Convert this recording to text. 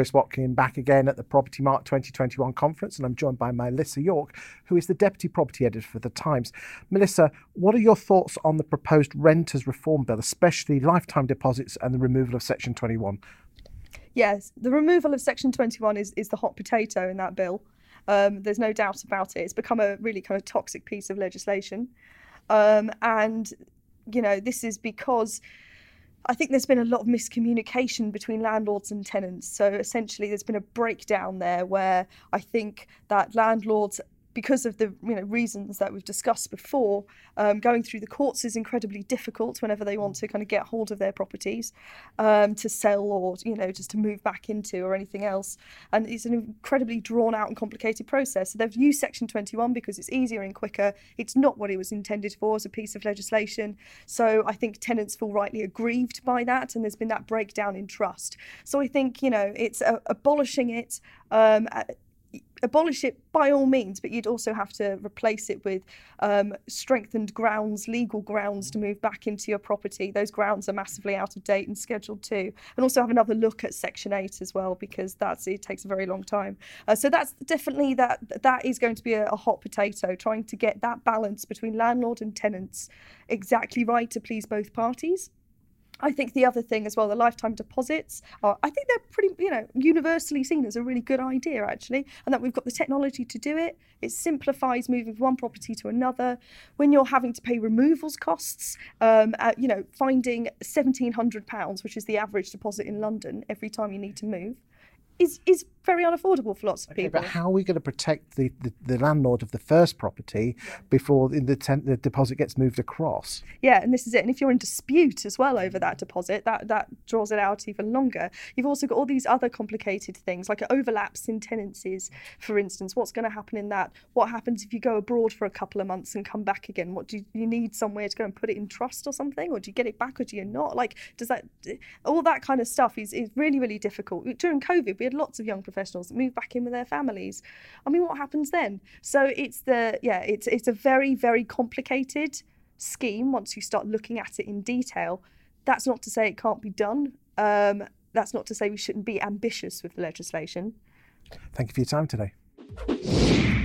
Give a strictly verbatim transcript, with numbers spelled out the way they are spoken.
Chris Watkin back again at the Property Mark twenty twenty-one conference, and I'm joined by Melissa York, who is the Deputy Property Editor for The Times. Melissa, what are your thoughts on the proposed Renters Reform Bill, especially lifetime deposits and the removal of Section twenty-one? Yes, the removal of Section twenty-one is, is the hot potato in that bill. Um, there's no doubt about it. It's become a really kind of toxic piece of legislation. Um, and, you know, this is because I think there's been a lot of miscommunication between landlords and tenants. So essentially there's been a breakdown there where I think that landlords, because of the you know reasons that we've discussed before, um, going through the courts is incredibly difficult whenever they want to kind of get hold of their properties um, to sell or you know just to move back into or anything else. And it's an incredibly drawn out and complicated process. So they've used Section twenty-one because it's easier and quicker. It's not what it was intended for as a piece of legislation. So I think tenants feel rightly aggrieved by that, and there's been that breakdown in trust. So I think you know it's uh, abolishing it. Um, at, Abolish it by all means, but you'd also have to replace it with um, strengthened grounds, legal grounds to move back into your property. Those grounds are massively out of date and scheduled too. And also have another look at Section eight as well, because that's it takes a very long time. Uh, so that's definitely that that is going to be a, a hot potato, trying to get that balance between landlord and tenants exactly right to please both parties. I think the other thing as well, the lifetime deposits, are, I think they're pretty, you know, universally seen as a really good idea, actually, and that we've got the technology to do it. It simplifies moving from one property to another. When you're having to pay removals costs, um, at, you know, finding one thousand seven hundred pounds, which is the average deposit in London every time you need to move, is is very unaffordable for lots of okay, people. But how are we going to protect the, the, the landlord of the first property before the, ten, the deposit gets moved across? Yeah, and this is it. And if you're in dispute as well over that deposit, that, that draws it out even longer. You've also got all these other complicated things, like overlaps in tenancies, for instance. What's going to happen in that? What happens if you go abroad for a couple of months and come back again? What do you, you need somewhere to go and put it in trust or something? Or do you get it back or do you not? Like, does that, all that kind of stuff is, is really, really difficult. During COVID, we had lots of young professionals that move back in with their families. I mean, what happens then? So it's the, yeah, it's it's a very, very complicated scheme once you start looking at it in detail. That's not to say it can't be done. Um, that's not to say we shouldn't be ambitious with the legislation. Thank you for your time today.